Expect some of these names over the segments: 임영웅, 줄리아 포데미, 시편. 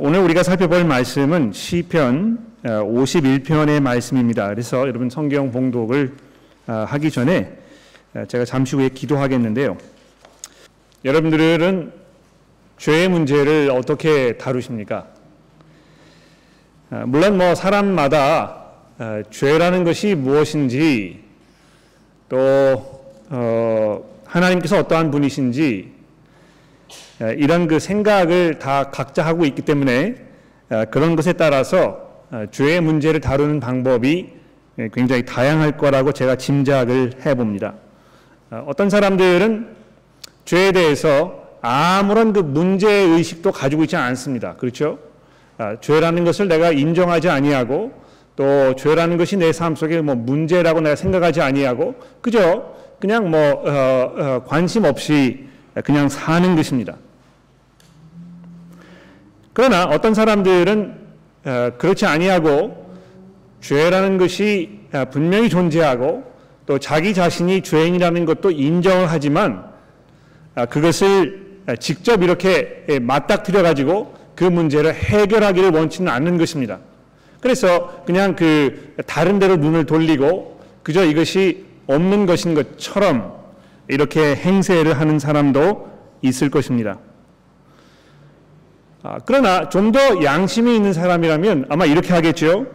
오늘 우리가 살펴볼 말씀은 시편 51편의 말씀입니다. 그래서 여러분 성경 봉독을 하기 전에 제가 잠시 후에 기도하겠는데요. 여러분들은 죄의 문제를 어떻게 다루십니까? 물론 사람마다 죄라는 것이 무엇인지 또 하나님께서 어떠한 분이신지 이런 생각을 다 각자 하고 있기 때문에 그런 것에 따라서 죄의 문제를 다루는 방법이 굉장히 다양할 거라고 제가 짐작을 해봅니다. 어떤 사람들은 죄에 대해서 아무런 문제의식도 가지고 있지 않습니다. 그렇죠? 죄라는 것을 내가 인정하지 아니하고 또 죄라는 것이 내 삶 속에 문제라고 내가 생각하지 아니하고 그저 그냥 관심 없이 그냥 사는 것입니다. 그러나 어떤 사람들은 그렇지 아니하고 죄라는 것이 분명히 존재하고 또 자기 자신이 죄인이라는 것도 인정을 하지만 그것을 직접 이렇게 맞닥뜨려 가지고 그 문제를 해결하기를 원치는 않는 것입니다. 그래서 그냥 다른 데로 눈을 돌리고 그저 이것이 없는 것인 것처럼 이렇게 행세를 하는 사람도 있을 것입니다. 그러나 좀 더 양심이 있는 사람이라면 아마 이렇게 하겠죠.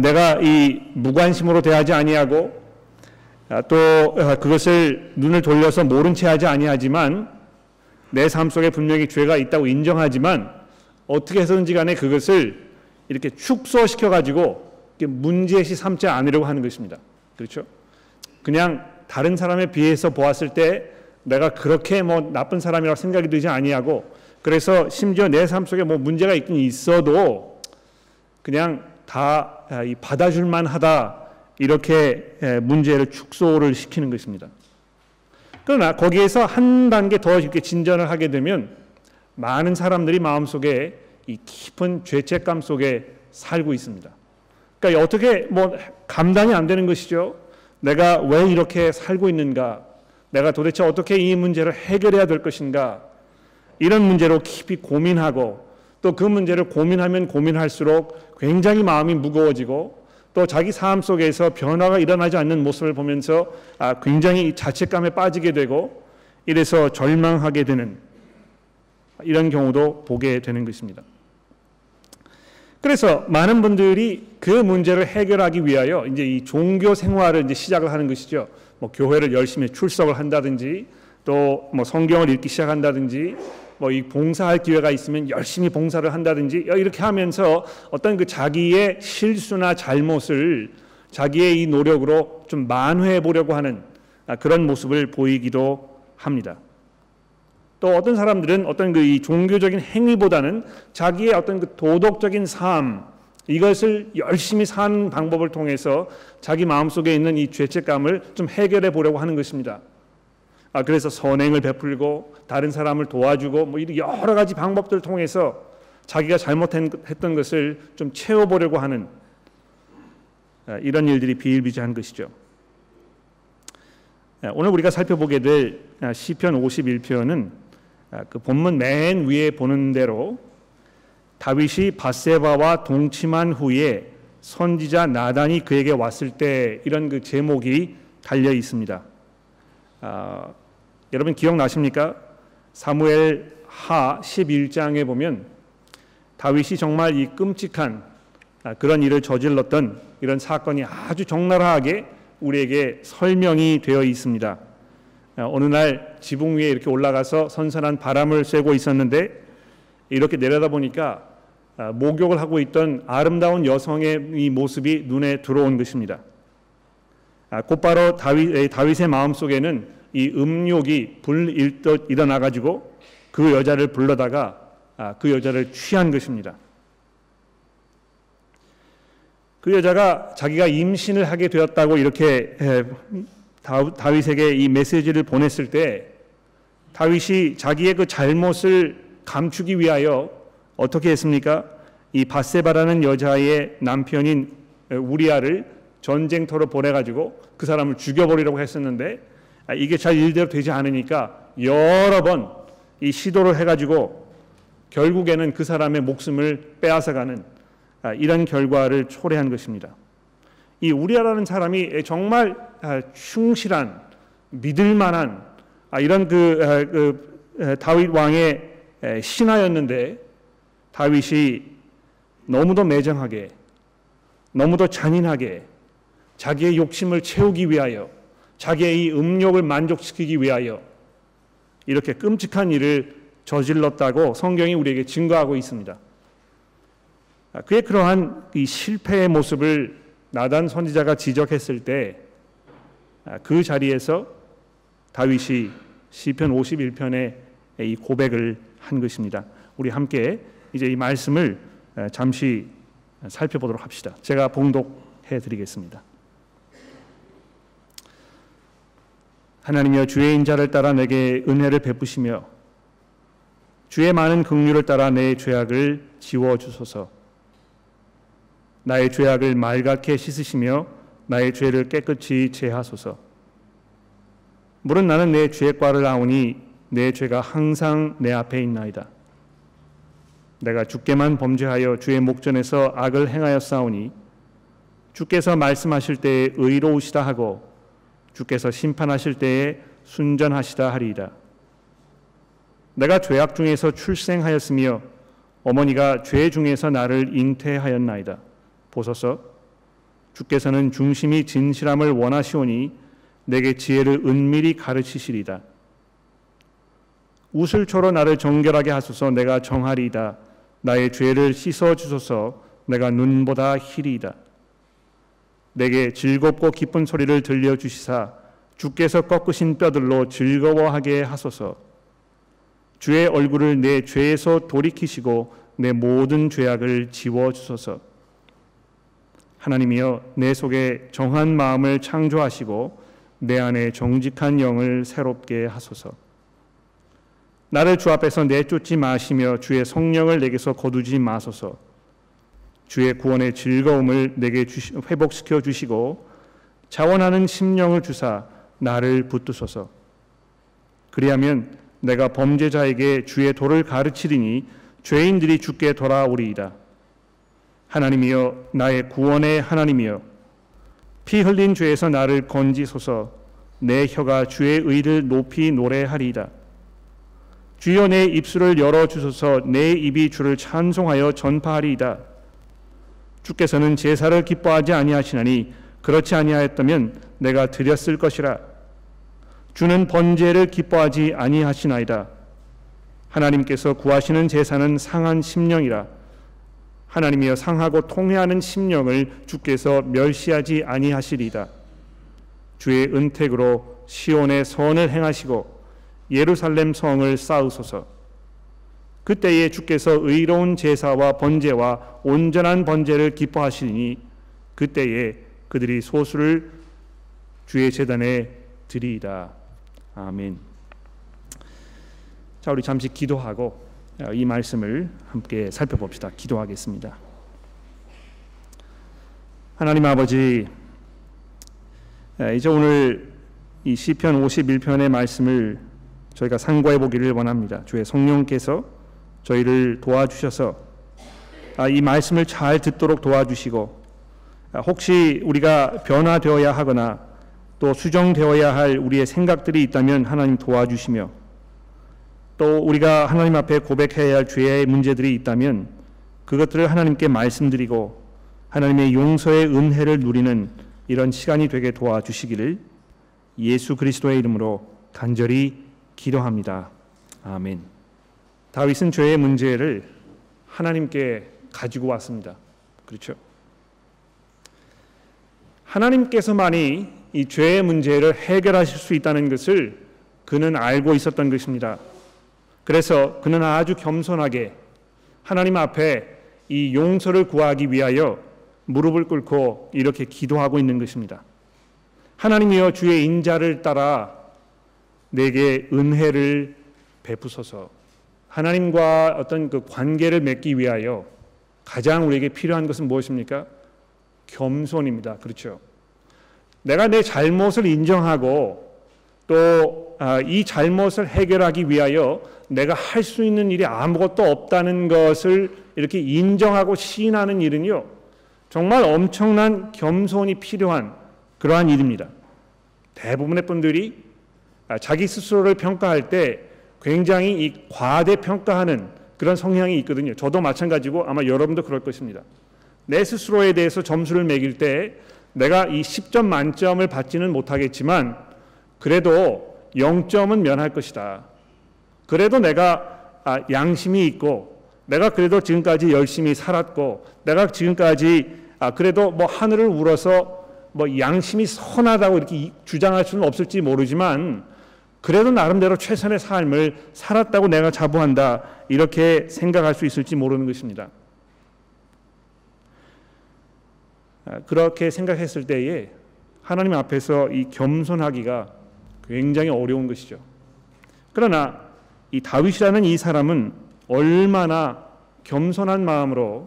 내가 이 무관심으로 대하지 아니하고 또 그것을 눈을 돌려서 모른 채 하지 아니하지만 내 삶 속에 분명히 죄가 있다고 인정하지만 어떻게 해서든지 간에 그것을 이렇게 축소시켜가지고 문제시 삼지 않으려고 하는 것입니다. 그렇죠? 그냥 다른 사람에 비해서 보았을 때 내가 그렇게 나쁜 사람이라고 생각이 되지 아니하고 그래서 심지어 내 삶 속에 문제가 있긴 있어도 그냥 다 받아줄 만하다 이렇게 문제를 축소를 시키는 것입니다. 그러나 거기에서 한 단계 더 이렇게 진전을 하게 되면 많은 사람들이 마음속에 이 깊은 죄책감 속에 살고 있습니다. 그러니까 어떻게 감당이 안 되는 것이죠. 내가 왜 이렇게 살고 있는가? 내가 도대체 어떻게 이 문제를 해결해야 될 것인가? 이런 문제로 깊이 고민하고 또 그 문제를 고민하면 고민할수록 굉장히 마음이 무거워지고 또 자기 삶 속에서 변화가 일어나지 않는 모습을 보면서 굉장히 자책감에 빠지게 되고 이래서 절망하게 되는 이런 경우도 보게 되는 것입니다. 그래서 많은 분들이 그 문제를 해결하기 위하여 이제 이 종교 생활을 이제 시작을 하는 것이죠. 교회를 열심히 출석을 한다든지 또 성경을 읽기 시작한다든지 이 봉사할 기회가 있으면 열심히 봉사를 한다든지 이렇게 하면서 어떤 자기의 실수나 잘못을 자기의 이 노력으로 좀 만회해 보려고 하는 그런 모습을 보이기도 합니다. 또 어떤 사람들은 어떤 이 종교적인 행위보다는 자기의 어떤 도덕적인 삶 이것을 열심히 사는 방법을 통해서 자기 마음속에 있는 이 죄책감을 좀 해결해 보려고 하는 것입니다. 그래서 선행을 베풀고 다른 사람을 도와주고 여러 가지 방법들을 통해서 자기가 잘못했던 것을 좀 채워보려고 하는 이런 일들이 비일비재한 것이죠. 오늘 우리가 살펴보게 될 시편 51편은 그 본문 맨 위에 보는 대로 다윗이 밧세바와 동침한 후에 선지자 나단이 그에게 왔을 때 이런 제목이 달려 있습니다. 여러분 기억나십니까? 사무엘 하 11장에 보면 다윗이 정말 이 끔찍한 그런 일을 저질렀던 이런 사건이 아주 적나라하게 우리에게 설명이 되어 있습니다. 어느 날 지붕 위에 이렇게 올라가서 선선한 바람을 쐬고 있었는데 이렇게 내려다보니까 목욕을 하고 있던 아름다운 여성의 이 모습이 눈에 들어온 것입니다. 곧바로 다윗의 마음속에는 이 음욕이 불일듯 일어나가지고 그 여자를 불러다가 그 여자를 취한 것입니다. 그 여자가 자기가 임신을 하게 되었다고 이렇게 다윗에게 이 메시지를 보냈을 때 다윗이 자기의 그 잘못을 감추기 위하여 어떻게 했습니까? 이 밧세바라는 여자의 남편인 우리아를 전쟁터로 보내가지고 그 사람을 죽여버리려고 했었는데 이게 잘 일대로 되지 않으니까 여러 번 이 시도를 해가지고 결국에는 그 사람의 목숨을 빼앗아가는 이런 결과를 초래한 것입니다. 이 우리아라는 사람이 정말 충실한, 믿을만한 이런 그 다윗 왕의 신하였는데, 다윗이 너무도 매정하게, 너무도 잔인하게 자기의 욕심을 채우기 위하여, 자기의 이 음욕을 만족시키기 위하여 이렇게 끔찍한 일을 저질렀다고 성경이 우리에게 증거하고 있습니다. 그의 그러한 이 실패의 모습을 나단 선지자가 지적했을 때 그 자리에서 다윗이 시편 51편에 이 고백을 한 것입니다. 우리 함께 이제 이 말씀을 잠시 살펴보도록 합시다. 제가 봉독해 드리겠습니다. 하나님이여, 주의 인자를 따라 내게 은혜를 베푸시며 주의 많은 긍휼을 따라 내 죄악을 지워주소서. 나의 죄악을 맑게 씻으시며 나의 죄를 깨끗이 제하소서. 물은 나는 내 죄과를 아오니 내 죄가 항상 내 앞에 있나이다. 내가 주께만 범죄하여 주의 목전에서 악을 행하였사오니 주께서 말씀하실 때에 의로우시다 하고 주께서 심판하실 때에 순전하시다 하리이다. 내가 죄악 중에서 출생하였으며 어머니가 죄 중에서 나를 잉태하였나이다. 보소서, 주께서는 중심이 진실함을 원하시오니 내게 지혜를 은밀히 가르치시리다. 우슬초로 나를 정결하게 하소서. 내가 정하리이다. 나의 죄를 씻어주소서. 내가 눈보다 희리이다. 내게 즐겁고 기쁜 소리를 들려주시사 주께서 꺾으신 뼈들로 즐거워하게 하소서. 주의 얼굴을 내 죄에서 돌이키시고 내 모든 죄악을 지워주소서. 하나님이여, 내 속에 정한 마음을 창조하시고 내 안에 정직한 영을 새롭게 하소서. 나를 주 앞에서 내쫓지 마시며 주의 성령을 내게서 거두지 마소서. 주의 구원의 즐거움을 내게 회복시켜 주시고 자원하는 심령을 주사 나를 붙드소서. 그리하면 내가 범죄자에게 주의 도를 가르치리니 죄인들이 주께 돌아오리이다. 하나님이여, 나의 구원의 하나님이여, 피 흘린 죄에서 나를 건지소서. 내 혀가 주의 의를 높이 노래하리이다. 주여, 내 입술을 열어주소서. 내 입이 주를 찬송하여 전파하리이다. 주께서는 제사를 기뻐하지 아니하시나니 그렇지 아니하였다면 내가 드렸을 것이라. 주는 번제를 기뻐하지 아니하시나이다. 하나님께서 구하시는 제사는 상한 심령이라. 하나님이여, 상하고 통회하는 심령을 주께서 멸시하지 아니하시리이다. 주의 은택으로 시온의 선을 행하시고 예루살렘 성을 쌓으소서. 그때에 주께서 의로운 제사와 번제와 온전한 번제를 기뻐하시니 그때에 그들이 소수를 주의 제단에 드리이다. 아멘. 자, 우리 잠시 기도하고 이 말씀을 함께 살펴봅시다. 기도하겠습니다. 하나님 아버지, 이제 오늘 이 시편 51편의 말씀을 저희가 상고해 보기를 원합니다. 주의 성령께서 저희를 도와주셔서 이 말씀을 잘 듣도록 도와주시고, 혹시 우리가 변화되어야 하거나 또 수정되어야 할 우리의 생각들이 있다면 하나님 도와주시며, 또 우리가 하나님 앞에 고백해야 할 죄의 문제들이 있다면 그것들을 하나님께 말씀드리고 하나님의 용서의 은혜를 누리는 이런 시간이 되게 도와주시기를 예수 그리스도의 이름으로 간절히 기도합니다. 아멘. 다윗은 죄의 문제를 하나님께 가지고 왔습니다. 그렇죠? 하나님께서만이 이 죄의 문제를 해결하실 수 있다는 것을 그는 알고 있었던 것입니다. 그래서 그는 아주 겸손하게 하나님 앞에 이 용서를 구하기 위하여 무릎을 꿇고 이렇게 기도하고 있는 것입니다. 하나님이여, 주의 인자를 따라 내게 은혜를 베푸소서. 하나님과 어떤 그 관계를 맺기 위하여 가장 우리에게 필요한 것은 무엇입니까? 겸손입니다. 그렇죠? 내가 내 잘못을 인정하고 또 이 잘못을 해결하기 위하여 내가 할 수 있는 일이 아무것도 없다는 것을 이렇게 인정하고 시인하는 일은요, 정말 엄청난 겸손이 필요한 그러한 일입니다. 대부분의 분들이 자기 스스로를 평가할 때 굉장히 이 과대평가하는 그런 성향이 있거든요. 저도 마찬가지고 아마 여러분도 그럴 것입니다. 내 스스로에 대해서 점수를 매길 때 내가 이 10점 만점을 받지는 못하겠지만 그래도 0점은 면할 것이다. 그래도 내가 양심이 있고 내가 그래도 지금까지 열심히 살았고 내가 지금까지 그래도 뭐 하늘을 우러서 뭐 양심이 선하다고 이렇게 주장할 수는 없을지 모르지만 그래도 나름대로 최선의 삶을 살았다고 내가 자부한다, 이렇게 생각할 수 있을지 모르는 것입니다. 그렇게 생각했을 때에 하나님 앞에서 이 겸손하기가 굉장히 어려운 것이죠. 그러나 이 다윗이라는 이 사람은 얼마나 겸손한 마음으로,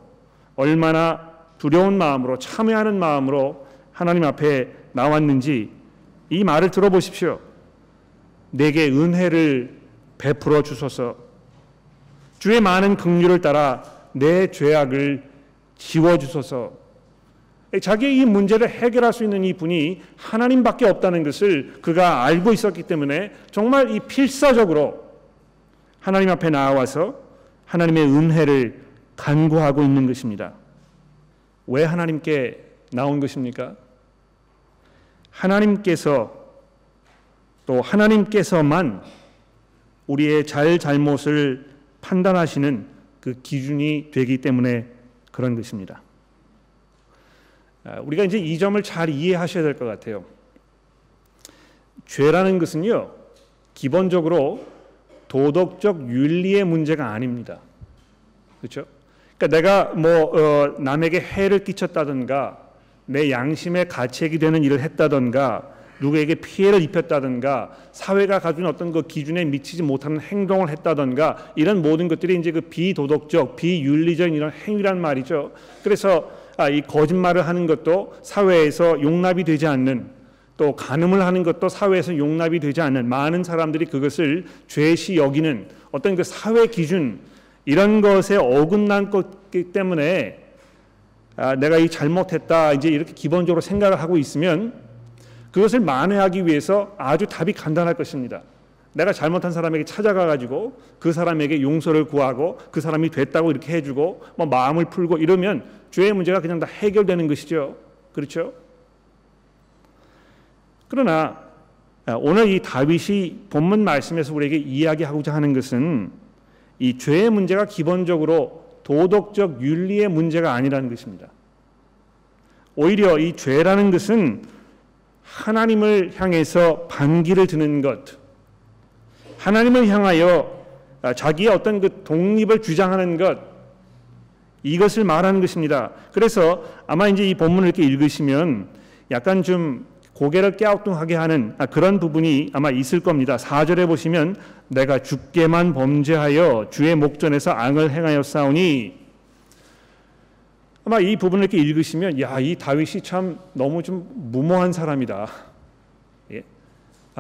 얼마나 두려운 마음으로, 참여하는 마음으로 하나님 앞에 나왔는지 이 말을 들어보십시오. 내게 은혜를 베풀어 주소서. 주의 많은 긍휼을 따라 내 죄악을 지워 주소서. 자기의 이 문제를 해결할 수 있는 이 분이 하나님밖에 없다는 것을 그가 알고 있었기 때문에 정말 이 필사적으로 하나님 앞에 나와서 하나님의 은혜를 간구하고 있는 것입니다. 왜 하나님께 나온 것입니까? 하나님께서, 또 하나님께서만 우리의 잘잘못을 판단하시는 그 기준이 되기 때문에 그런 것입니다. 우리가 이제 이 점을 잘 이해하셔야 될 것 같아요. 죄라는 것은요, 기본적으로 도덕적 윤리의 문제가 아닙니다. 그렇죠? 그러니까 내가 남에게 해를 끼쳤다든가, 내 양심의 가책이 되는 일을 했다든가, 누구에게 피해를 입혔다든가, 사회가 가진 어떤 그 기준에 미치지 못하는 행동을 했다든가, 이런 모든 것들이 이제 그 비도덕적, 비윤리적인 이런 행위란 말이죠. 그래서 이 거짓말을 하는 것도 사회에서 용납이 되지 않는, 또 간음을 하는 것도 사회에서 용납이 되지 않는, 많은 사람들이 그것을 죄시 여기는 어떤 그 사회 기준, 이런 것에 어긋난 것이기 때문에 내가 이 잘못했다 이제 이렇게 기본적으로 생각을 하고 있으면 그것을 만회하기 위해서 아주 답이 간단할 것입니다. 내가 잘못한 사람에게 찾아가가지고 그 사람에게 용서를 구하고 그 사람이 됐다고 이렇게 해주고 뭐 마음을 풀고 이러면 죄의 문제가 그냥 다 해결되는 것이죠. 그렇죠? 그러나 오늘 이 다윗이 본문 말씀에서 우리에게 이야기하고자 하는 것은 이 죄의 문제가 기본적으로 도덕적 윤리의 문제가 아니라는 것입니다. 오히려 이 죄라는 것은 하나님을 향해서 반기를 드는 것, 하나님을 향하여 자기의 어떤 그 독립을 주장하는 것, 이것을 말하는 것입니다. 그래서 아마 이제 이 본문을 이렇게 읽으시면 약간 좀 고개를 깨우뚱하게 하는 그런 부분이 아마 있을 겁니다. 4절에 보시면 내가 주께만 범죄하여 주의 목전에서 악을 행하여 싸우니, 아마 이 부분을 이렇게 읽으시면 야, 이 다윗이 참 너무 좀 무모한 사람이다.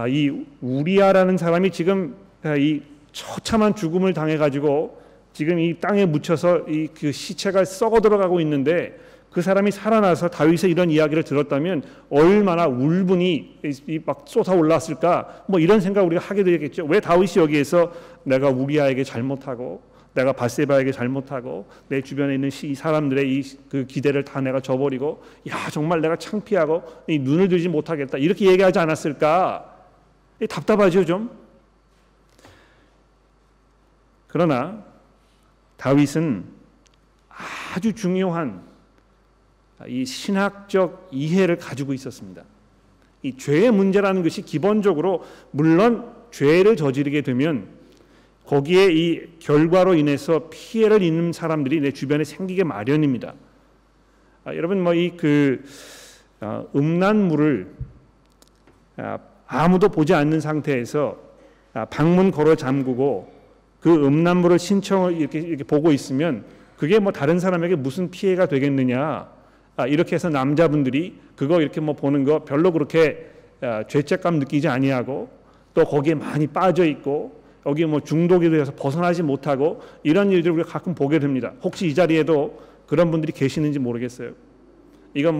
이 우리아라는 사람이 지금 이 처참한 죽음을 당해가지고 지금 이 땅에 묻혀서 이 그 시체가 썩어 들어가고 있는데 그 사람이 살아나서 다윗의 이런 이야기를 들었다면 얼마나 울분이 막 쏟아올랐을까, 뭐 이런 생각 우리가 하게 되겠죠. 왜 다윗이 여기에서 내가 우리아에게 잘못하고 내가 밧세바에게 잘못하고 내 주변에 있는 이 사람들의 이 그 기대를 다 내가 저버리고 야 정말 내가 창피하고 이 눈을 들지 못하겠다, 이렇게 얘기하지 않았을까. 답답하죠, 좀. 그러나 다윗은 아주 중요한 이 신학적 이해를 가지고 있었습니다. 이 죄의 문제라는 것이 기본적으로, 물론 죄를 저지르게 되면 거기에 이 결과로 인해서 피해를 입는 사람들이 내 주변에 생기게 마련입니다. 여러분, 뭐 이 그 음란물을 아무도 보지 않는 상태에서 방문 걸어 잠그고 그 음란물을 신청을 이렇게 보고 있으면 그게 뭐 다른 사람에게 무슨 피해가 되겠느냐, 이렇게 해서 남자분들이 그거 이렇게 뭐 보는 거 별로 그렇게 죄책감 느끼지 아니하고 또 거기에 많이 빠져 있고 여기 뭐 중독에 대해서 벗어나지 못하고 이런 일들을 우리가 가끔 보게 됩니다. 혹시 이 자리에도 그런 분들이 계시는지 모르겠어요. 이건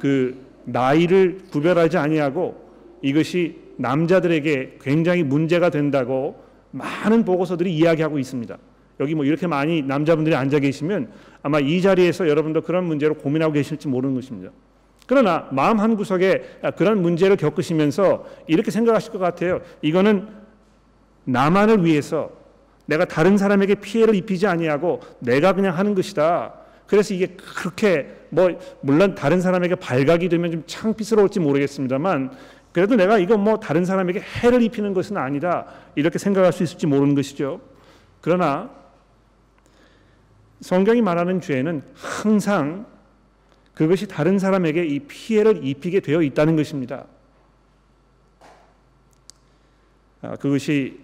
그 나이를 구별하지 아니하고 이것이 남자들에게 굉장히 문제가 된다고 많은 보고서들이 이야기하고 있습니다. 여기 이렇게 많이 남자분들이 앉아 계시면 아마 이 자리에서 여러분도 그런 문제로 고민하고 계실지 모르는 것입니다. 그러나 마음 한구석에 그런 문제를 겪으시면서 이렇게 생각하실 것 같아요. 이거는 나만을 위해서 내가 다른 사람에게 피해를 입히지 아니하고 내가 그냥 하는 것이다. 그래서 이게 그렇게 물론 다른 사람에게 발각이 되면 좀 창피스러울지 모르겠습니다만 그래도 내가 이거 다른 사람에게 해를 입히는 것은 아니다. 이렇게 생각할 수 있을지 모르는 것이죠. 그러나 성경이 말하는 죄는 항상 그것이 다른 사람에게 이 피해를 입히게 되어 있다는 것입니다. 그것이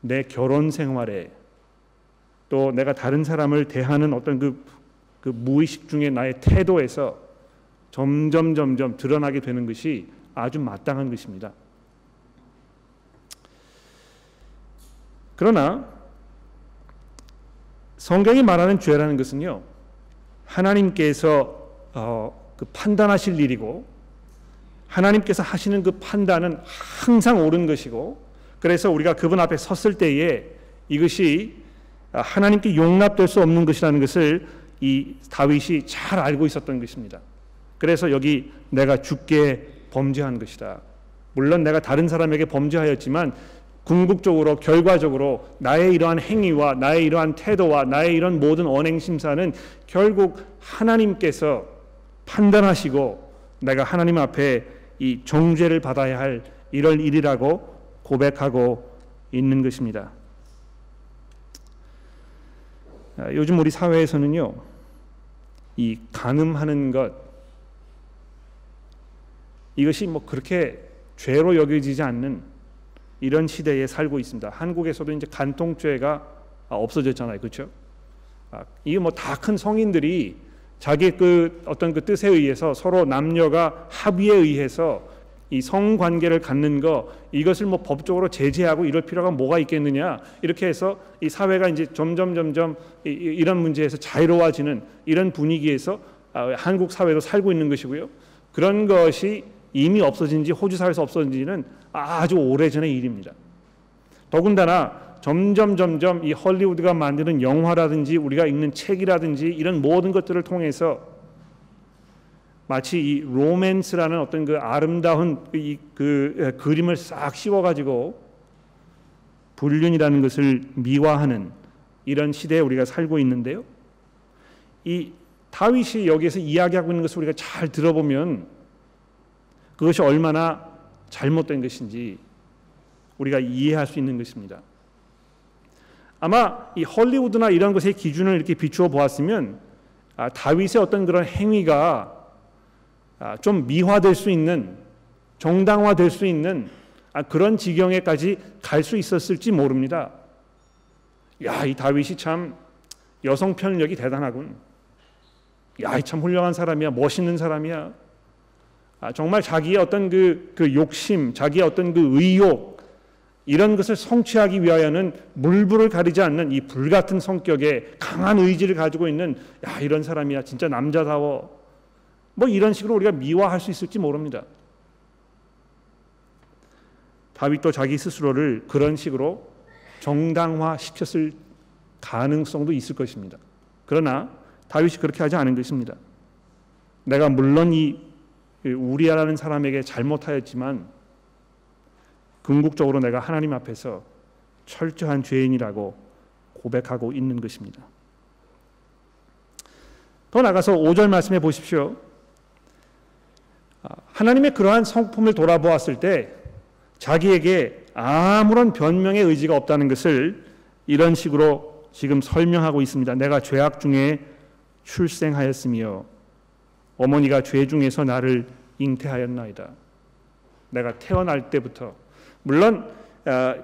내 결혼 생활에 또 내가 다른 사람을 대하는 어떤 그 무의식 중에 나의 태도에서 점점 드러나게 되는 것이 아주 마땅한 것입니다. 그러나 성경이 말하는 죄라는 것은요, 하나님께서 그 판단하실 일이고 하나님께서 하시는 그 판단은 항상 옳은 것이고 그래서 우리가 그분 앞에 섰을 때에 이것이 하나님께 용납될 수 없는 것이라는 것을 이 다윗이 잘 알고 있었던 것입니다. 그래서 여기 내가 주께 범죄한 것이다. 물론 내가 다른 사람에게 범죄하였지만 궁극적으로 결과적으로 나의 이러한 행위와 나의 이러한 태도와 나의 이런 모든 언행심사는 결국 하나님께서 판단하시고 내가 하나님 앞에 이 정죄를 받아야 할 이럴 일이라고 고백하고 있는 것입니다. 요즘 우리 사회에서는요, 이 간음하는 것 이것이 그렇게 죄로 여겨지지 않는 이런 시대에 살고 있습니다. 한국에서도 이제 간통죄가 없어졌잖아요, 그렇죠? 이게 다 큰 성인들이 자기 그 어떤 그 뜻에 의해서 서로 남녀가 합의에 의해서 이 성관계를 갖는 거 이것을 법적으로 제재하고 이럴 필요가 뭐가 있겠느냐 이렇게 해서 이 사회가 이제 점점 이런 문제에서 자유로워지는 이런 분위기에서 한국 사회도 살고 있는 것이고요. 그런 것이 이미 없어진 지 호주 사회에서 없어진 지는 아주 오래전의 일입니다. 더군다나 점점 이 헐리우드가 만드는 영화라든지 우리가 읽는 책이라든지 이런 모든 것들을 통해서 마치 이 로맨스라는 어떤 그 아름다운 그 그림을 싹 씌워가지고 불륜이라는 것을 미화하는 이런 시대에 우리가 살고 있는데요. 이 다윗이 여기에서 이야기하고 있는 것을 우리가 잘 들어보면 그것이 얼마나 잘못된 것인지 우리가 이해할 수 있는 것입니다. 아마 이 헐리우드나 이런 것의 기준을 이렇게 비추어 보았으면 다윗의 어떤 그런 행위가 좀 미화될 수 있는, 정당화될 수 있는 그런 지경에까지 갈 수 있었을지 모릅니다. 야, 이 다윗이 참 여성 편력이 대단하군. 야, 이 참 훌륭한 사람이야, 멋있는 사람이야. 정말 자기의 어떤 그 욕심, 자기의 어떤 그 의욕 이런 것을 성취하기 위하여는 물불을 가리지 않는 이 불같은 성격에 강한 의지를 가지고 있는 야 이런 사람이야 진짜 남자다워 이런 식으로 우리가 미화할 수 있을지 모릅니다. 다윗도 자기 스스로를 그런 식으로 정당화시켰을 가능성도 있을 것입니다. 그러나 다윗이 그렇게 하지 않은 것입니다. 내가 물론 이 우리아라는 사람에게 잘못하였지만 궁극적으로 내가 하나님 앞에서 철저한 죄인이라고 고백하고 있는 것입니다. 더 나가서 5절 말씀해 보십시오. 하나님의 그러한 성품을 돌아보았을 때 자기에게 아무런 변명의 의지가 없다는 것을 이런 식으로 지금 설명하고 있습니다. 내가 죄악 중에 출생하였으며 어머니가 죄 중에서 나를 잉태하였나이다. 내가 태어날 때부터 물론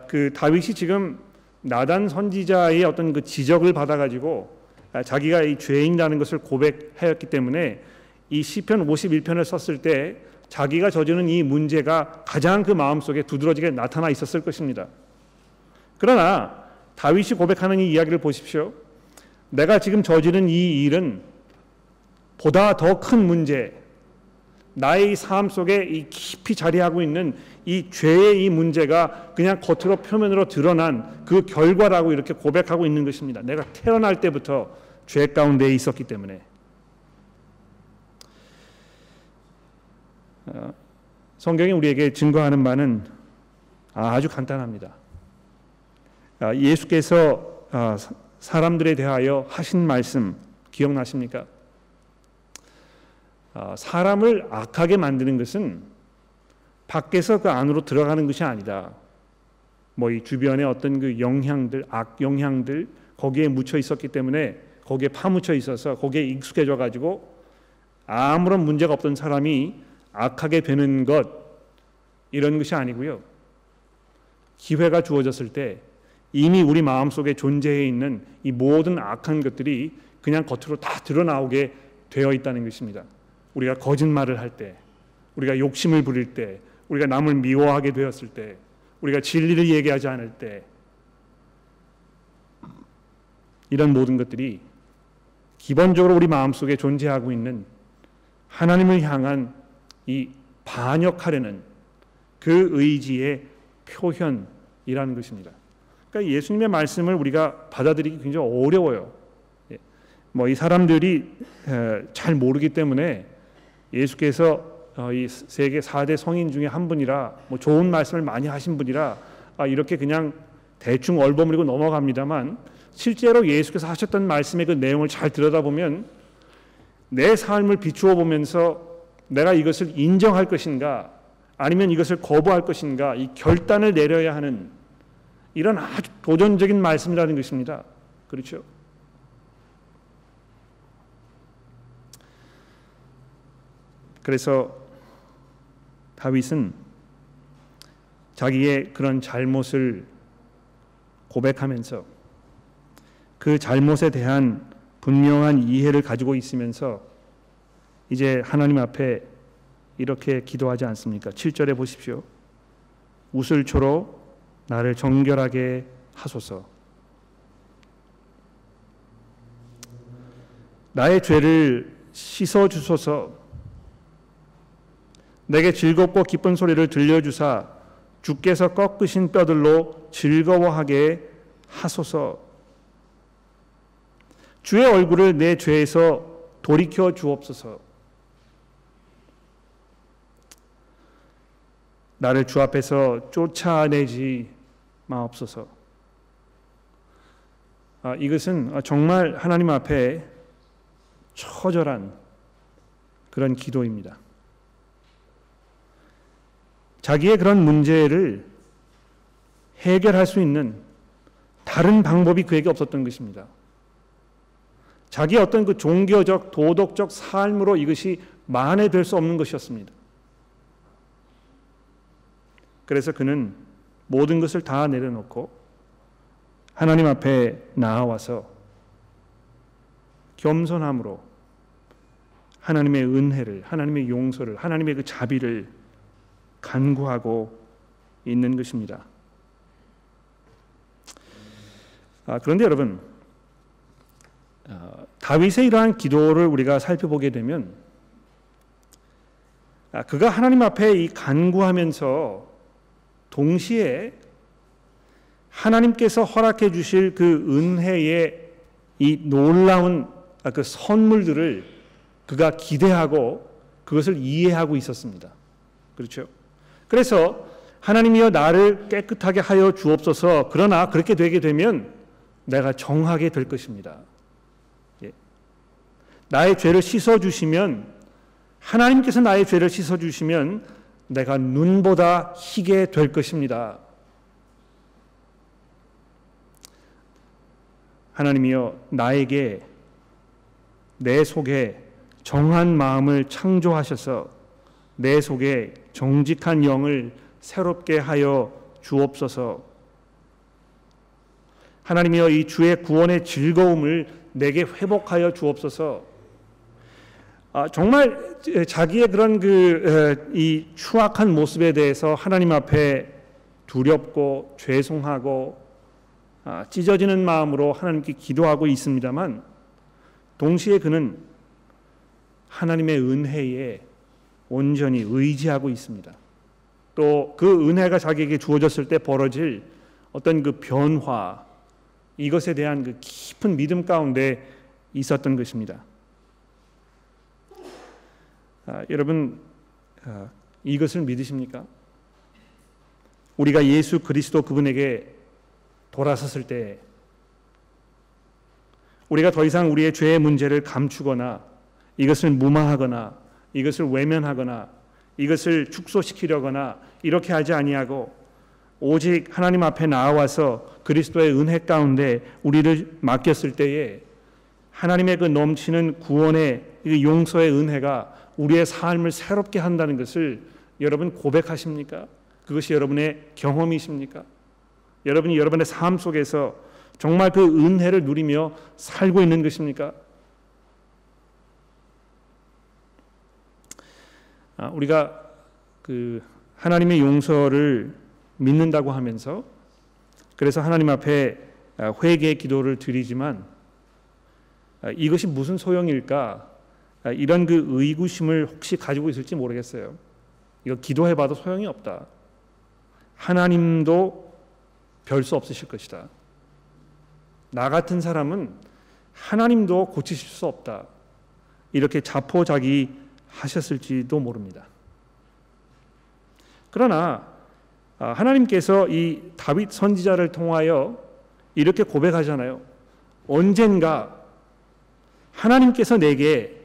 그 다윗이 지금 나단 선지자의 어떤 그 지적을 받아가지고 자기가 이 죄인이라는 것을 고백하였기 때문에 이 시편 51편을 썼을 때 자기가 저지른 이 문제가 가장 그 마음속에 두드러지게 나타나 있었을 것입니다. 그러나 다윗이 고백하는 이 이야기를 보십시오. 내가 지금 저지른 이 일은 보다 더 큰 문제, 나의 삶 속에 이 깊이 자리하고 있는 이 죄의 이 문제가 그냥 겉으로 표면으로 드러난 그 결과라고 이렇게 고백하고 있는 것입니다. 내가 태어날 때부터 죄 가운데에 있었기 때문에. 성경이 우리에게 증거하는 바는 아주 간단합니다. 예수께서 사람들에 대하여 하신 말씀 기억나십니까? 사람을 악하게 만드는 것은 밖에서 그 안으로 들어가는 것이 아니다. 뭐 이 주변의 어떤 그 영향들, 악 영향들 거기에 묻혀 있었기 때문에, 거기에 파묻혀 있어서 거기에 익숙해져 가지고 아무런 문제가 없던 사람이 악하게 되는 것, 이런 것이 아니고요. 기회가 주어졌을 때 이미 우리 마음속에 존재해 있는 이 모든 악한 것들이 그냥 겉으로 다 드러나오게 되어 있다는 것입니다. 우리가 거짓말을 할 때, 우리가 욕심을 부릴 때, 우리가 남을 미워하게 되었을 때, 우리가 진리를 얘기하지 않을 때, 이런 모든 것들이 기본적으로 우리 마음속에 존재하고 있는 하나님을 향한 이 반역하려는 그 의지의 표현이라는 것입니다. 그러니까 예수님의 말씀을 우리가 받아들이기 굉장히 어려워요. 뭐 이 사람들이 잘 모르기 때문에 예수께서 이 세계 4대 성인 중에 한 분이라, 뭐 좋은 말씀을 많이 하신 분이라 이렇게 그냥 대충 얼버무리고 넘어갑니다만, 실제로 예수께서 하셨던 말씀의 그 내용을 잘 들여다보면, 내 삶을 비추어 보면서 내가 이것을 인정할 것인가 아니면 이것을 거부할 것인가, 이 결단을 내려야 하는 이런 아주 도전적인 말씀이라는 것입니다. 그렇죠? 그래서 다윗은 자기의 그런 잘못을 고백하면서 그 잘못에 대한 분명한 이해를 가지고 있으면서 이제 하나님 앞에 이렇게 기도하지 않습니까? 7절에 보십시오. 우슬초로 나를 정결하게 하소서. 나의 죄를 씻어주소서. 내게 즐겁고 기쁜 소리를 들려주사 주께서 꺾으신 뼈들로 즐거워하게 하소서. 주의 얼굴을 내 죄에서 돌이켜 주옵소서. 나를 주 앞에서 쫓아내지 마옵소서. 이것은 정말 하나님 앞에 처절한 그런 기도입니다. 자기의 그런 문제를 해결할 수 있는 다른 방법이 그에게 없었던 것입니다. 자기의 어떤 그 종교적, 도덕적 삶으로 이것이 만회될 수 없는 것이었습니다. 그래서 그는 모든 것을 다 내려놓고 하나님 앞에 나와서 겸손함으로 하나님의 은혜를, 하나님의 용서를, 하나님의 그 자비를 간구하고 있는 것입니다. 그런데 여러분, 다윗의 이러한 기도를 우리가 살펴보게 되면, 그가 하나님 앞에 이 간구하면서 동시에 하나님께서 허락해 주실 그 은혜의 이 놀라운 그 선물들을 그가 기대하고 그것을 이해하고 있었습니다. 그렇죠? 그래서 하나님이여 나를 깨끗하게 하여 주옵소서. 그러나 그렇게 되게 되면 내가 정하게 될 것입니다. 예. 나의 죄를 씻어주시면, 하나님께서 나의 죄를 씻어주시면 내가 눈보다 희게 될 것입니다. 하나님이여 나에게 내 속에 정한 마음을 창조하셔서 내 속에 정직한 영을 새롭게 하여 주옵소서. 하나님이여 이 주의 구원의 즐거움을 내게 회복하여 주옵소서. 정말 자기의 그런 이 추악한 모습에 대해서 하나님 앞에 두렵고 죄송하고 찢어지는 마음으로 하나님께 기도하고 있습니다만, 동시에 그는 하나님의 은혜에 온전히 의지하고 있습니다. 또 그 은혜가 자기에게 주어졌을 때 벌어질 어떤 그 변화, 이것에 대한 그 깊은 믿음 가운데 있었던 것입니다. 여러분, 이것을 믿으십니까? 우리가 예수 그리스도 그분에게 돌아섰을 때 우리가 더 이상 우리의 죄의 문제를 감추거나 이것을 무마하거나 이것을 외면하거나 이것을 축소시키려거나 이렇게 하지 아니하고 오직 하나님 앞에 나와서 그리스도의 은혜 가운데 우리를 맡겼을 때에 하나님의 그 넘치는 구원의 용서의 은혜가 우리의 삶을 새롭게 한다는 것을 여러분 고백하십니까? 그것이 여러분의 경험이십니까? 여러분이 여러분의 삶 속에서 정말 그 은혜를 누리며 살고 있는 것입니까? 우리가 그 하나님의 용서를 믿는다고 하면서 그래서 하나님 앞에 회개의 기도를 드리지만 이것이 무슨 소용일까? 이런 그 의구심을 혹시 가지고 있을지 모르겠어요. 이거 기도해봐도 소용이 없다. 하나님도 별 수 없으실 것이다. 나 같은 사람은 하나님도 고치실 수 없다. 이렇게 자포자기 하셨을지도 모릅니다. 그러나 하나님께서 이 다윗 선지자를 통하여 이렇게 고백하잖아요. 언젠가 하나님께서 내게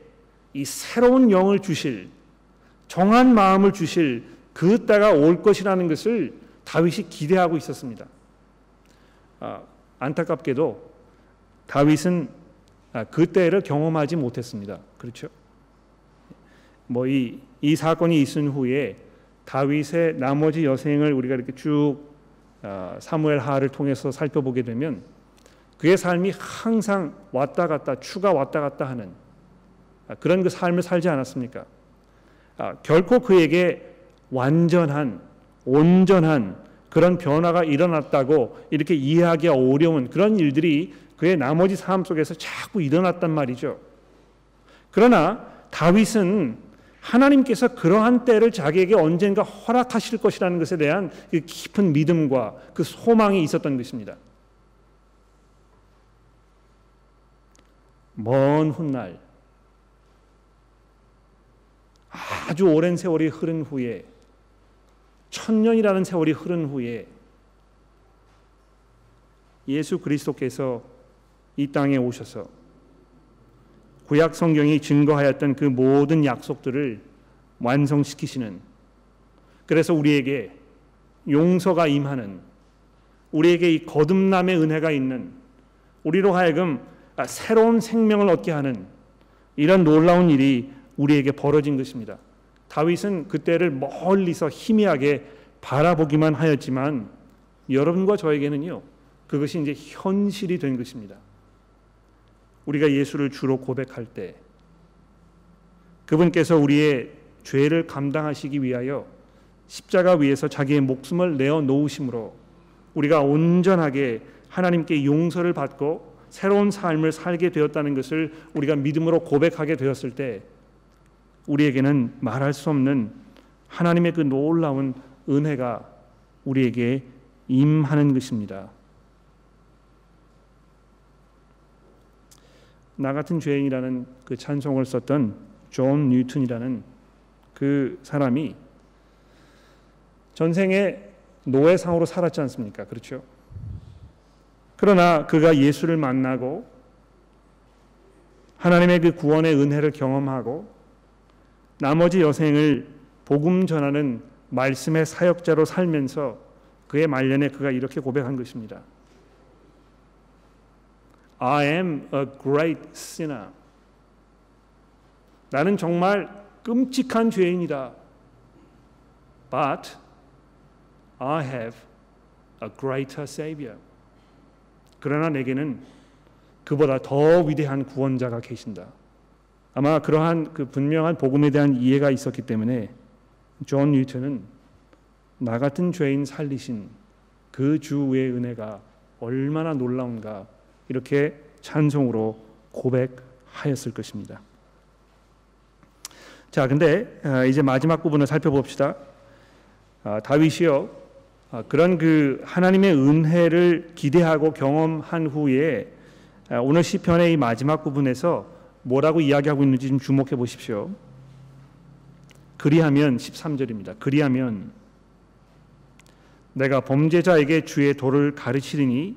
이 새로운 영을 주실, 정한 마음을 주실 그 때가 올 것이라는 것을 다윗이 기대하고 있었습니다. 안타깝게도 다윗은 그 때를 경험하지 못했습니다. 그렇죠? 뭐 이 사건이 있은 후에 다윗의 나머지 여생을 우리가 이렇게 쭉 사무엘 하를 통해서 살펴보게 되면 그의 삶이 항상 왔다 갔다 추가 왔다 갔다 하는 그런 그 삶을 살지 않았습니까? 결코 그에게 완전한 온전한 그런 변화가 일어났다고 이렇게 이해하기가 어려운 그런 일들이 그의 나머지 삶 속에서 자꾸 일어났단 말이죠. 그러나 다윗은 하나님께서 그러한 때를 자기에게 언젠가 허락하실 것이라는 것에 대한 그 깊은 믿음과 그 소망이 있었던 것입니다. 먼 훗날, 아주 오랜 세월이 흐른 후에, 1000년이라는 세월이 흐른 후에 예수 그리스도께서 이 땅에 오셔서 구약 성경이 증거하였던 그 모든 약속들을 완성시키시는, 그래서 우리에게 용서가 임하는, 우리에게 이 거듭남의 은혜가 있는, 우리로 하여금 새로운 생명을 얻게 하는 이런 놀라운 일이 우리에게 벌어진 것입니다. 다윗은 그때를 멀리서 희미하게 바라보기만 하였지만 여러분과 저에게는요, 그것이 이제 현실이 된 것입니다. 우리가 예수를 주로 고백할 때 그분께서 우리의 죄를 감당하시기 위하여 십자가 위에서 자기의 목숨을 내어놓으심으로 우리가 온전하게 하나님께 용서를 받고 새로운 삶을 살게 되었다는 것을 우리가 믿음으로 고백하게 되었을 때 우리에게는 말할 수 없는 하나님의 그 놀라운 은혜가 우리에게 임하는 것입니다. 나 같은 죄인이라는 그 찬송을 썼던 존 뉴턴이라는 그 사람이 전생에 노예상으로 살았지 않습니까? 그렇죠? 그러나 그가 예수를 만나고 하나님의 그 구원의 은혜를 경험하고 나머지 여생을 복음 전하는 말씀의 사역자로 살면서 그의 말년에 그가 이렇게 고백한 것입니다. I am a great sinner. 나는 정말 끔찍한 죄인이다. But I have a greater Savior. 그러나 내게는 그보다 더 위대한 구원자가 계신다. 아마 그러한 그 분명한 복음에 대한 이해가 있었기 때문에 존 뉴턴은 나 같은 죄인 살리신 그 주의 은혜가 얼마나 놀라운가, 이렇게 찬송으로 고백하였을 것입니다. 자, 근데 이제 마지막 부분을 살펴봅시다. 다윗이요, 그런 그 하나님의 은혜를 기대하고 경험한 후에 오늘 시편의 이 마지막 부분에서 뭐라고 이야기하고 있는지 좀 주목해 보십시오. 그리하면 13절입니다. 그리하면 내가 범죄자에게 주의 도를 가르치리니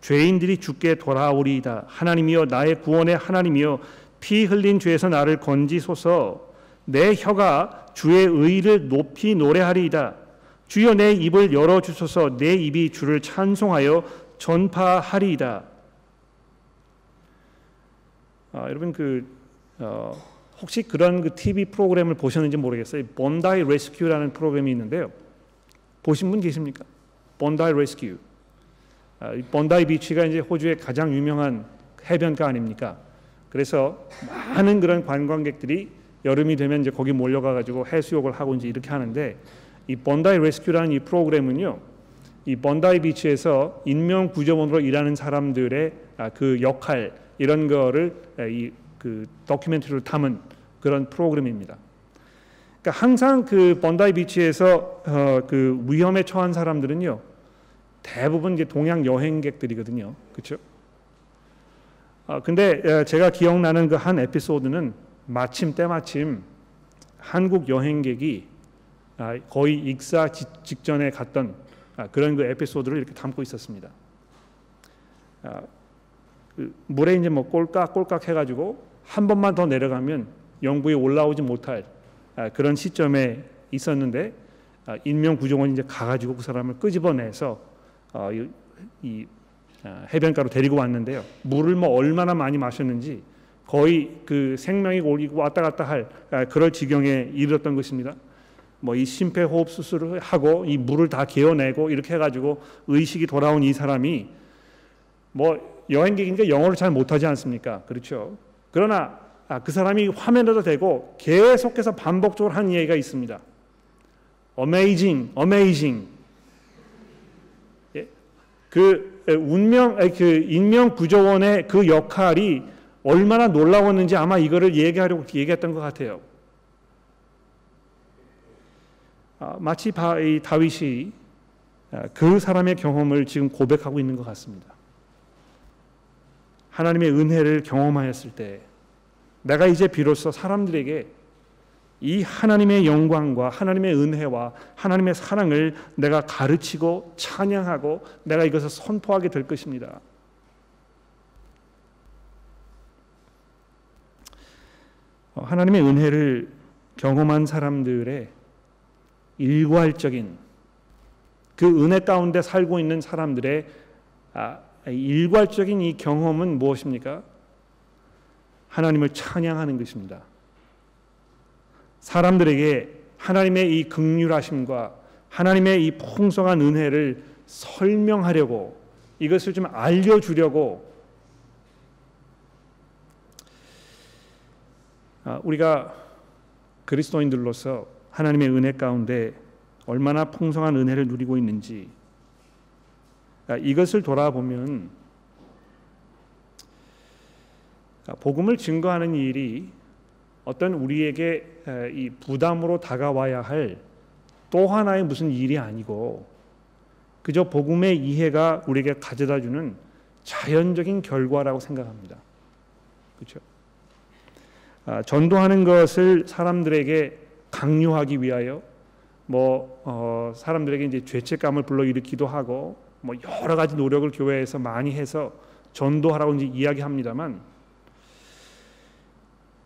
죄인들이 주께 돌아오리이다. 하나님이여, 나의 구원의 하나님이여, 피 흘린 죄에서 나를 건지소서. 내 혀가 주의 의를 높이 노래하리이다. 주여, 내 입을 열어주소서. 내 입이 주를 찬송하여 전파하리이다. 여러분, 혹시 그런 TV 프로그램을 보셨는지 모르겠어요. 본다이 레스큐라는 프로그램이 있는데요. 보신 분 계십니까? 본다이 레스큐. 본다이 비치가 이제 호주의 가장 유명한 해변가 아닙니까? 그래서 많은 그런 관광객들이 여름이 되면 이제 거기 몰려가가지고 해수욕을 하고 이제 이렇게 하는데, 이 본다이 레스큐라는 이 프로그램은요, 이 본다이 비치에서 인명구조원으로 일하는 사람들의 그 역할, 이런 거를 그 다큐멘터리를 담은 그런 프로그램입니다. 그러니까 항상 그 본다이 비치에서 그 위험에 처한 사람들은요, 대부분 이제 동양 여행객들이거든요, 그렇죠? 근데 제가 기억나는 그 한 에피소드는 때마침 한국 여행객이 거의 익사 직전에 갔던 그런 그 에피소드를 이렇게 담고 있었습니다. 물에 이제 뭐 꼴깍꼴깍 해가지고 한 번만 더 내려가면 영부에 올라오지 못할 그런 시점에 있었는데, 인명구조원이 이제 가가지고 그 사람을 끄집어내서 이 해변가로 데리고 왔는데요. 물을 뭐 얼마나 많이 마셨는지 거의 그 생명이 오고 왔다 갔다 할 그럴 지경에 이르렀던 것입니다. 뭐 이 심폐호흡 수술을 하고 이 물을 다 개어내고 이렇게 해가지고 의식이 돌아온 이 사람이, 뭐 여행객이니까 영어를 잘 못하지 않습니까? 그렇죠. 그러나 그 사람이 화면에도 되고 계속해서 반복적으로 한 이야기가 있습니다. Amazing, amazing. 예? 인명 구조원의 그 역할이 얼마나 놀라웠는지 아마 이거를 얘기하려고 얘기했던 것 같아요. 마치 이 다윗이 그 사람의 경험을 지금 고백하고 있는 것 같습니다. 하나님의 은혜를 경험하였을 때 내가 이제 비로소 사람들에게 이 하나님의 영광과 하나님의 은혜와 하나님의 사랑을 내가 가르치고 찬양하고 내가 이것을 선포하게 될 것입니다. 하나님의 은혜를 경험한 사람들의 일괄적인, 그 은혜 가운데 살고 있는 사람들의 일괄적인 이 경험은 무엇입니까? 하나님을 찬양하는 것입니다. 사람들에게 하나님의 이 긍휼하심과 하나님의 이 풍성한 은혜를 설명하려고, 이것을 좀 알려주려고, 우리가 그리스도인들로서 하나님의 은혜 가운데 얼마나 풍성한 은혜를 누리고 있는지, 이것을 돌아보면 복음을 증거하는 일이 어떤 우리에게 이 부담으로 다가와야 할 또 하나의 무슨 일이 아니고, 그저 복음의 이해가 우리에게 가져다주는 자연적인 결과라고 생각합니다. 그렇죠? 전도하는 것을 사람들에게 강요하기 위하여 사람들에게 이제 죄책감을 불러일으키기도 하고 뭐 여러 가지 노력을 교회에서 많이 해서 전도하라고 이제 이야기합니다만,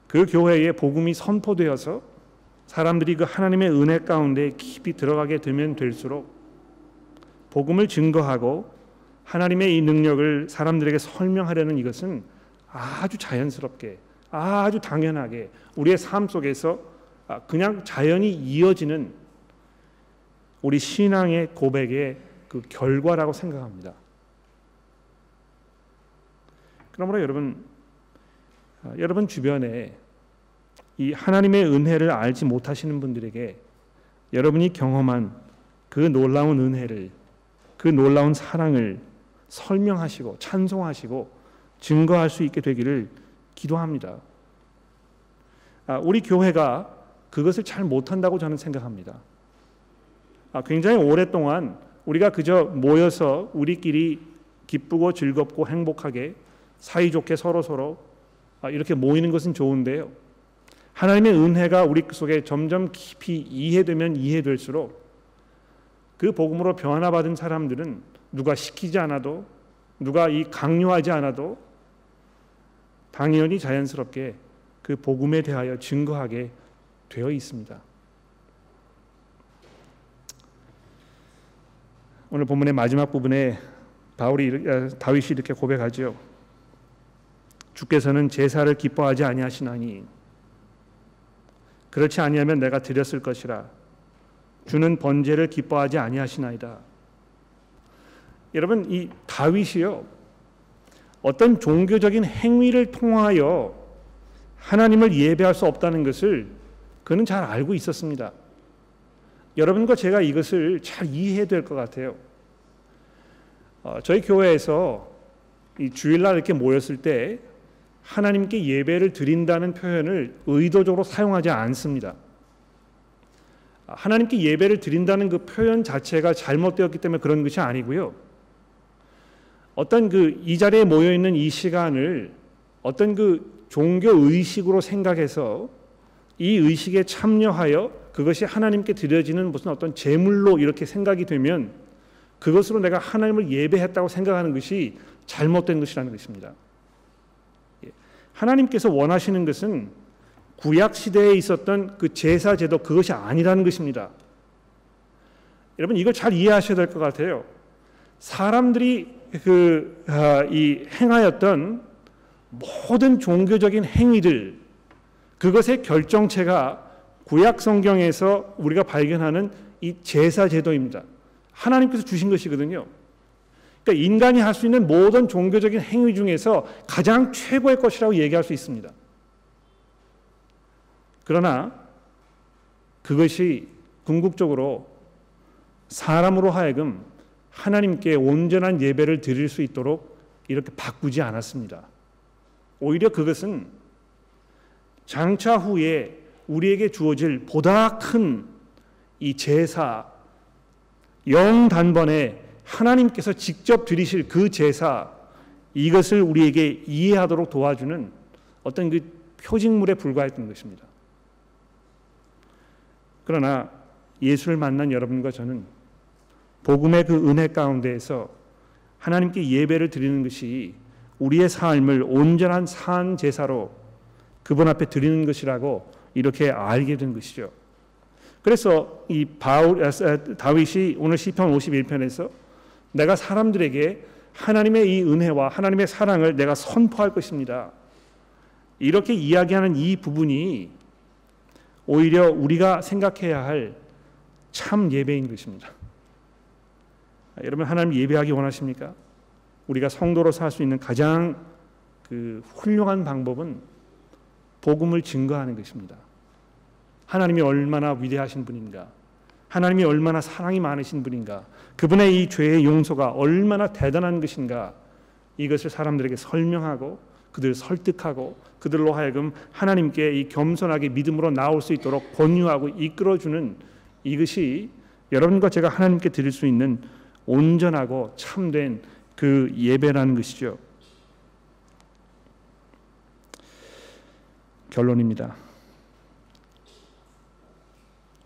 그 교회에 복음이 선포되어서 사람들이 그 하나님의 은혜 가운데 깊이 들어가게 되면 될수록 복음을 증거하고 하나님의 이 능력을 사람들에게 설명하려는 이것은 아주 자연스럽게, 아주 당연하게 우리의 삶 속에서 그냥 자연히 이어지는 우리 신앙의 고백의 그 결과라고 생각합니다. 그러므로 여러분 주변에 이 하나님의 은혜를 알지 못하시는 분들에게 여러분이 경험한 그 놀라운 은혜를, 그 놀라운 사랑을 설명하시고 찬송하시고 증거할 수 있게 되기를 기도합니다. 우리 교회가 그것을 잘 못한다고 저는 생각합니다. 굉장히 오랫동안 우리가 그저 모여서 우리끼리 기쁘고 즐겁고 행복하게 사이좋게 서로서로 이렇게 모이는 것은 좋은데요, 하나님의 은혜가 우리 속에 점점 깊이 이해되면 이해될수록 그 복음으로 변화받은 사람들은 누가 시키지 않아도, 누가 강요하지 않아도 당연히 자연스럽게 그 복음에 대하여 증거하게 되어 있습니다. 오늘 본문의 마지막 부분에 다윗이 이렇게 고백하죠. 주께서는 제사를 기뻐하지 아니하시나니 그렇지 아니하면 내가 드렸을 것이라. 주는 번제를 기뻐하지 아니하시나이다. 여러분, 이 다윗이요, 어떤 종교적인 행위를 통하여 하나님을 예배할 수 없다는 것을 그는 잘 알고 있었습니다. 여러분과 제가 이것을 잘 이해해야 될 것 같아요. 저희 교회에서 이 주일날 이렇게 모였을 때 하나님께 예배를 드린다는 표현을 의도적으로 사용하지 않습니다. 하나님께 예배를 드린다는 그 표현 자체가 잘못되었기 때문에 그런 것이 아니고요, 어떤 이 자리에 모여있는 이 시간을 어떤 종교 의식으로 생각해서 이 의식에 참여하여 그것이 하나님께 드려지는 무슨 어떤 제물로 이렇게 생각이 되면 그것으로 내가 하나님을 예배했다고 생각하는 것이 잘못된 것이라는 것입니다. 하나님께서 원하시는 것은 구약 시대에 있었던 그 제사 제도, 그것이 아니라는 것입니다. 여러분, 이걸 잘 이해하셔야 될 것 같아요. 사람들이 행하였던 모든 종교적인 행위들, 그것의 결정체가 구약 성경에서 우리가 발견하는 이 제사 제도입니다. 하나님께서 주신 것이거든요. 그러니까 인간이 할 수 있는 모든 종교적인 행위 중에서 가장 최고의 것이라고 얘기할 수 있습니다. 그러나 그것이 궁극적으로 사람으로 하여금 하나님께 온전한 예배를 드릴 수 있도록 이렇게 바꾸지 않았습니다. 오히려 그것은 장차 후에 우리에게 주어질 보다 큰 이 제사, 영단번에 하나님께서 직접 드리실 그 제사, 이것을 우리에게 이해하도록 도와주는 어떤 표징물에 불과했던 것입니다. 그러나 예수를 만난 여러분과 저는 복음의 그 은혜 가운데에서 하나님께 예배를 드리는 것이 우리의 삶을 온전한 산 제사로 그분 앞에 드리는 것이라고 이렇게 알게 된 것이죠. 그래서 다윗이 오늘 시편 51편에서 내가 사람들에게 하나님의 이 은혜와 하나님의 사랑을 내가 선포할 것입니다, 이렇게 이야기하는 이 부분이 오히려 우리가 생각해야 할 참 예배인 것입니다. 여러분, 하나님 예배하기 원하십니까? 우리가 성도로서 할 수 있는 가장 훌륭한 방법은 복음을 증거하는 것입니다. 하나님이 얼마나 위대하신 분인가, 하나님이 얼마나 사랑이 많으신 분인가, 그분의 이 죄의 용서가 얼마나 대단한 것인가, 이것을 사람들에게 설명하고 그들을 설득하고 그들로 하여금 하나님께 겸손하게 믿음으로 나올 수 있도록 권유하고 이끌어주는, 이것이 여러분과 제가 하나님께 드릴 수 있는 온전하고 참된 그 예배라는 것이죠. 결론입니다.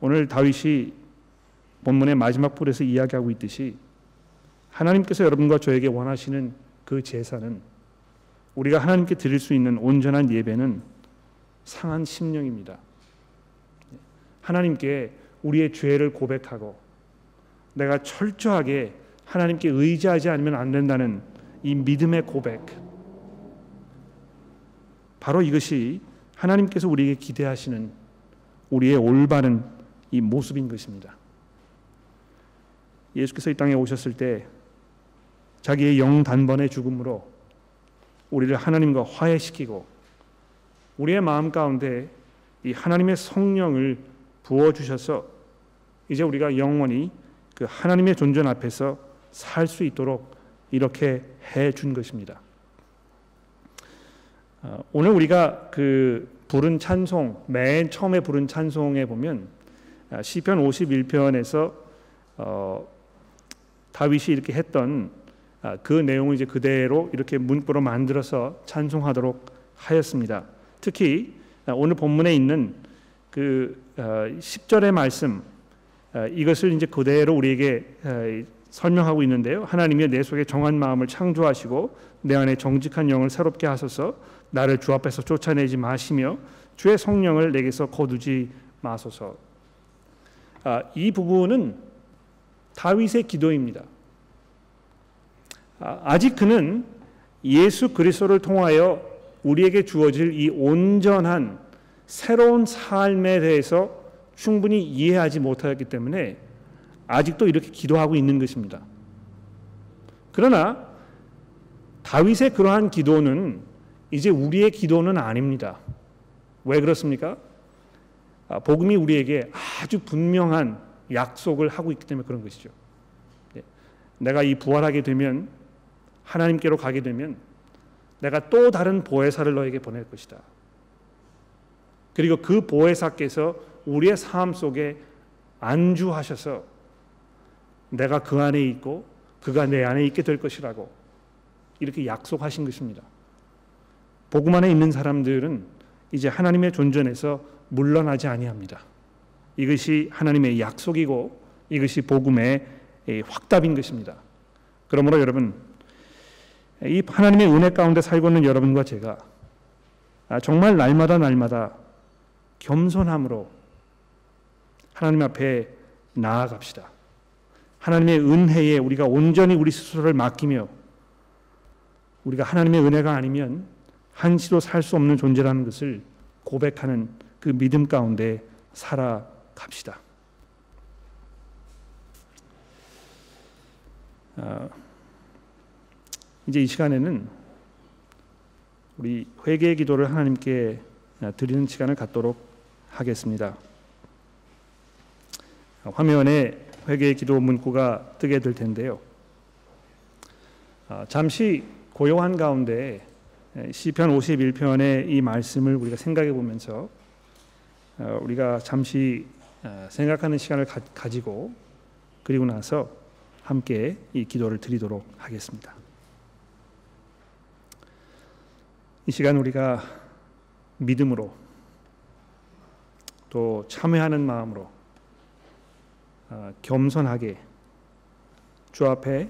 오늘 다윗이 본문의 마지막 부분에서 이야기하고 있듯이 하나님께서 여러분과 저에게 원하시는 그 제사는, 우리가 하나님께 드릴 수 있는 온전한 예배는 상한 심령입니다. 하나님께 우리의 죄를 고백하고 내가 철저하게 하나님께 의지하지 않으면 안 된다는 이 믿음의 고백, 바로 이것이 하나님께서 우리에게 기대하시는 우리의 올바른 이 모습인 것입니다. 예수께서 이 땅에 오셨을 때 자기의 영단번의 죽음으로 우리를 하나님과 화해시키고 우리의 마음 가운데 이 하나님의 성령을 부어주셔서 이제 우리가 영원히 그 하나님의 존전 앞에서 살 수 있도록 이렇게 해준 것입니다. 오늘 우리가 부른 찬송, 맨 처음에 부른 찬송에 보면 시편 51편에서 다윗이 이렇게 했던 그 내용을 이제 그대로 이렇게 문구로 만들어서 찬송하도록 하였습니다. 특히 오늘 본문에 있는 10절의 말씀, 이것을 이제 그대로 우리에게 설명하고 있는데요. 하나님이 내 속에 정한 마음을 창조하시고 내 안에 정직한 영을 새롭게 하소서. 나를 주 앞에서 쫓아내지 마시며 주의 성령을 내게서 거두지 마소서. 이 부분은 다윗의 기도입니다. 아직 그는 예수 그리스도를 통하여 우리에게 주어질 이 온전한 새로운 삶에 대해서 충분히 이해하지 못하였기 때문에 아직도 이렇게 기도하고 있는 것입니다. 그러나 다윗의 그러한 기도는 이제 우리의 기도는 아닙니다. 왜 그렇습니까? 복음이 우리에게 아주 분명한 약속을 하고 있기 때문에 그런 것이죠. 내가 이 부활하게 되면, 하나님께로 가게 되면 내가 또 다른 보혜사를 너에게 보낼 것이다. 그리고 그 보혜사께서 우리의 삶 속에 안주하셔서 내가 그 안에 있고 그가 내 안에 있게 될 것이라고 이렇게 약속하신 것입니다. 복음 안에 있는 사람들은 이제 하나님의 존전에서 물러나지 아니합니다. 이것이 하나님의 약속이고 이것이 복음의 확답인 것입니다. 그러므로 여러분, 이 하나님의 은혜 가운데 살고 있는 여러분과 제가 정말 날마다 겸손함으로 하나님 앞에 나아갑시다. 하나님의 은혜에 우리가 온전히 우리 스스로를 맡기며, 우리가 하나님의 은혜가 아니면 한시도 살 수 없는 존재라는 것을 고백하는 그 믿음 가운데 살아갑시다. 이제 이 시간에는 우리 회개의 기도를 하나님께 드리는 시간을 갖도록 하겠습니다. 화면에 회개의 기도 문구가 뜨게 될 텐데요. 잠시 고요한 가운데 시편 51편의 이 말씀을 우리가 생각해 보면서 우리가 잠시 생각하는 시간을 가지고 그리고 나서 함께 이 기도를 드리도록 하겠습니다. 이 시간 우리가 믿음으로 또 참회하는 마음으로 겸손하게 주 앞에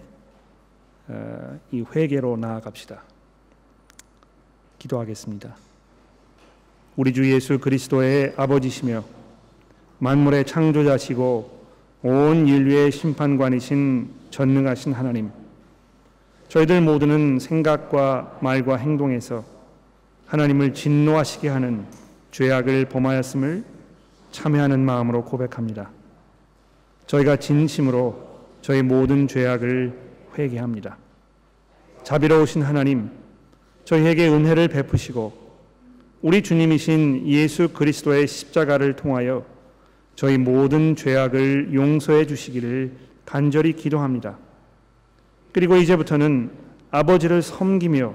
이 회개로 나아갑시다. 기도하겠습니다. 우리 주 예수 그리스도의 아버지시며 만물의 창조자시고 온 인류의 심판관이신 전능하신 하나님, 저희들 모두는 생각과 말과 행동에서 하나님을 진노하시게 하는 죄악을 범하였음을 참회하는 마음으로 고백합니다. 저희가 진심으로 저희 모든 죄악을 회개합니다. 자비로우신 하나님, 저희에게 은혜를 베푸시고 우리 주님이신 예수 그리스도의 십자가를 통하여 저희 모든 죄악을 용서해 주시기를 간절히 기도합니다. 그리고 이제부터는 아버지를 섬기며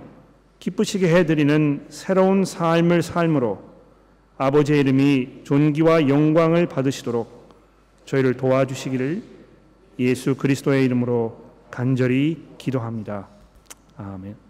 기쁘시게 해드리는 새로운 삶을 삶으로 아버지의 이름이 존귀와 영광을 받으시도록 저희를 도와주시기를 예수 그리스도의 이름으로 간절히 기도합니다. 아멘.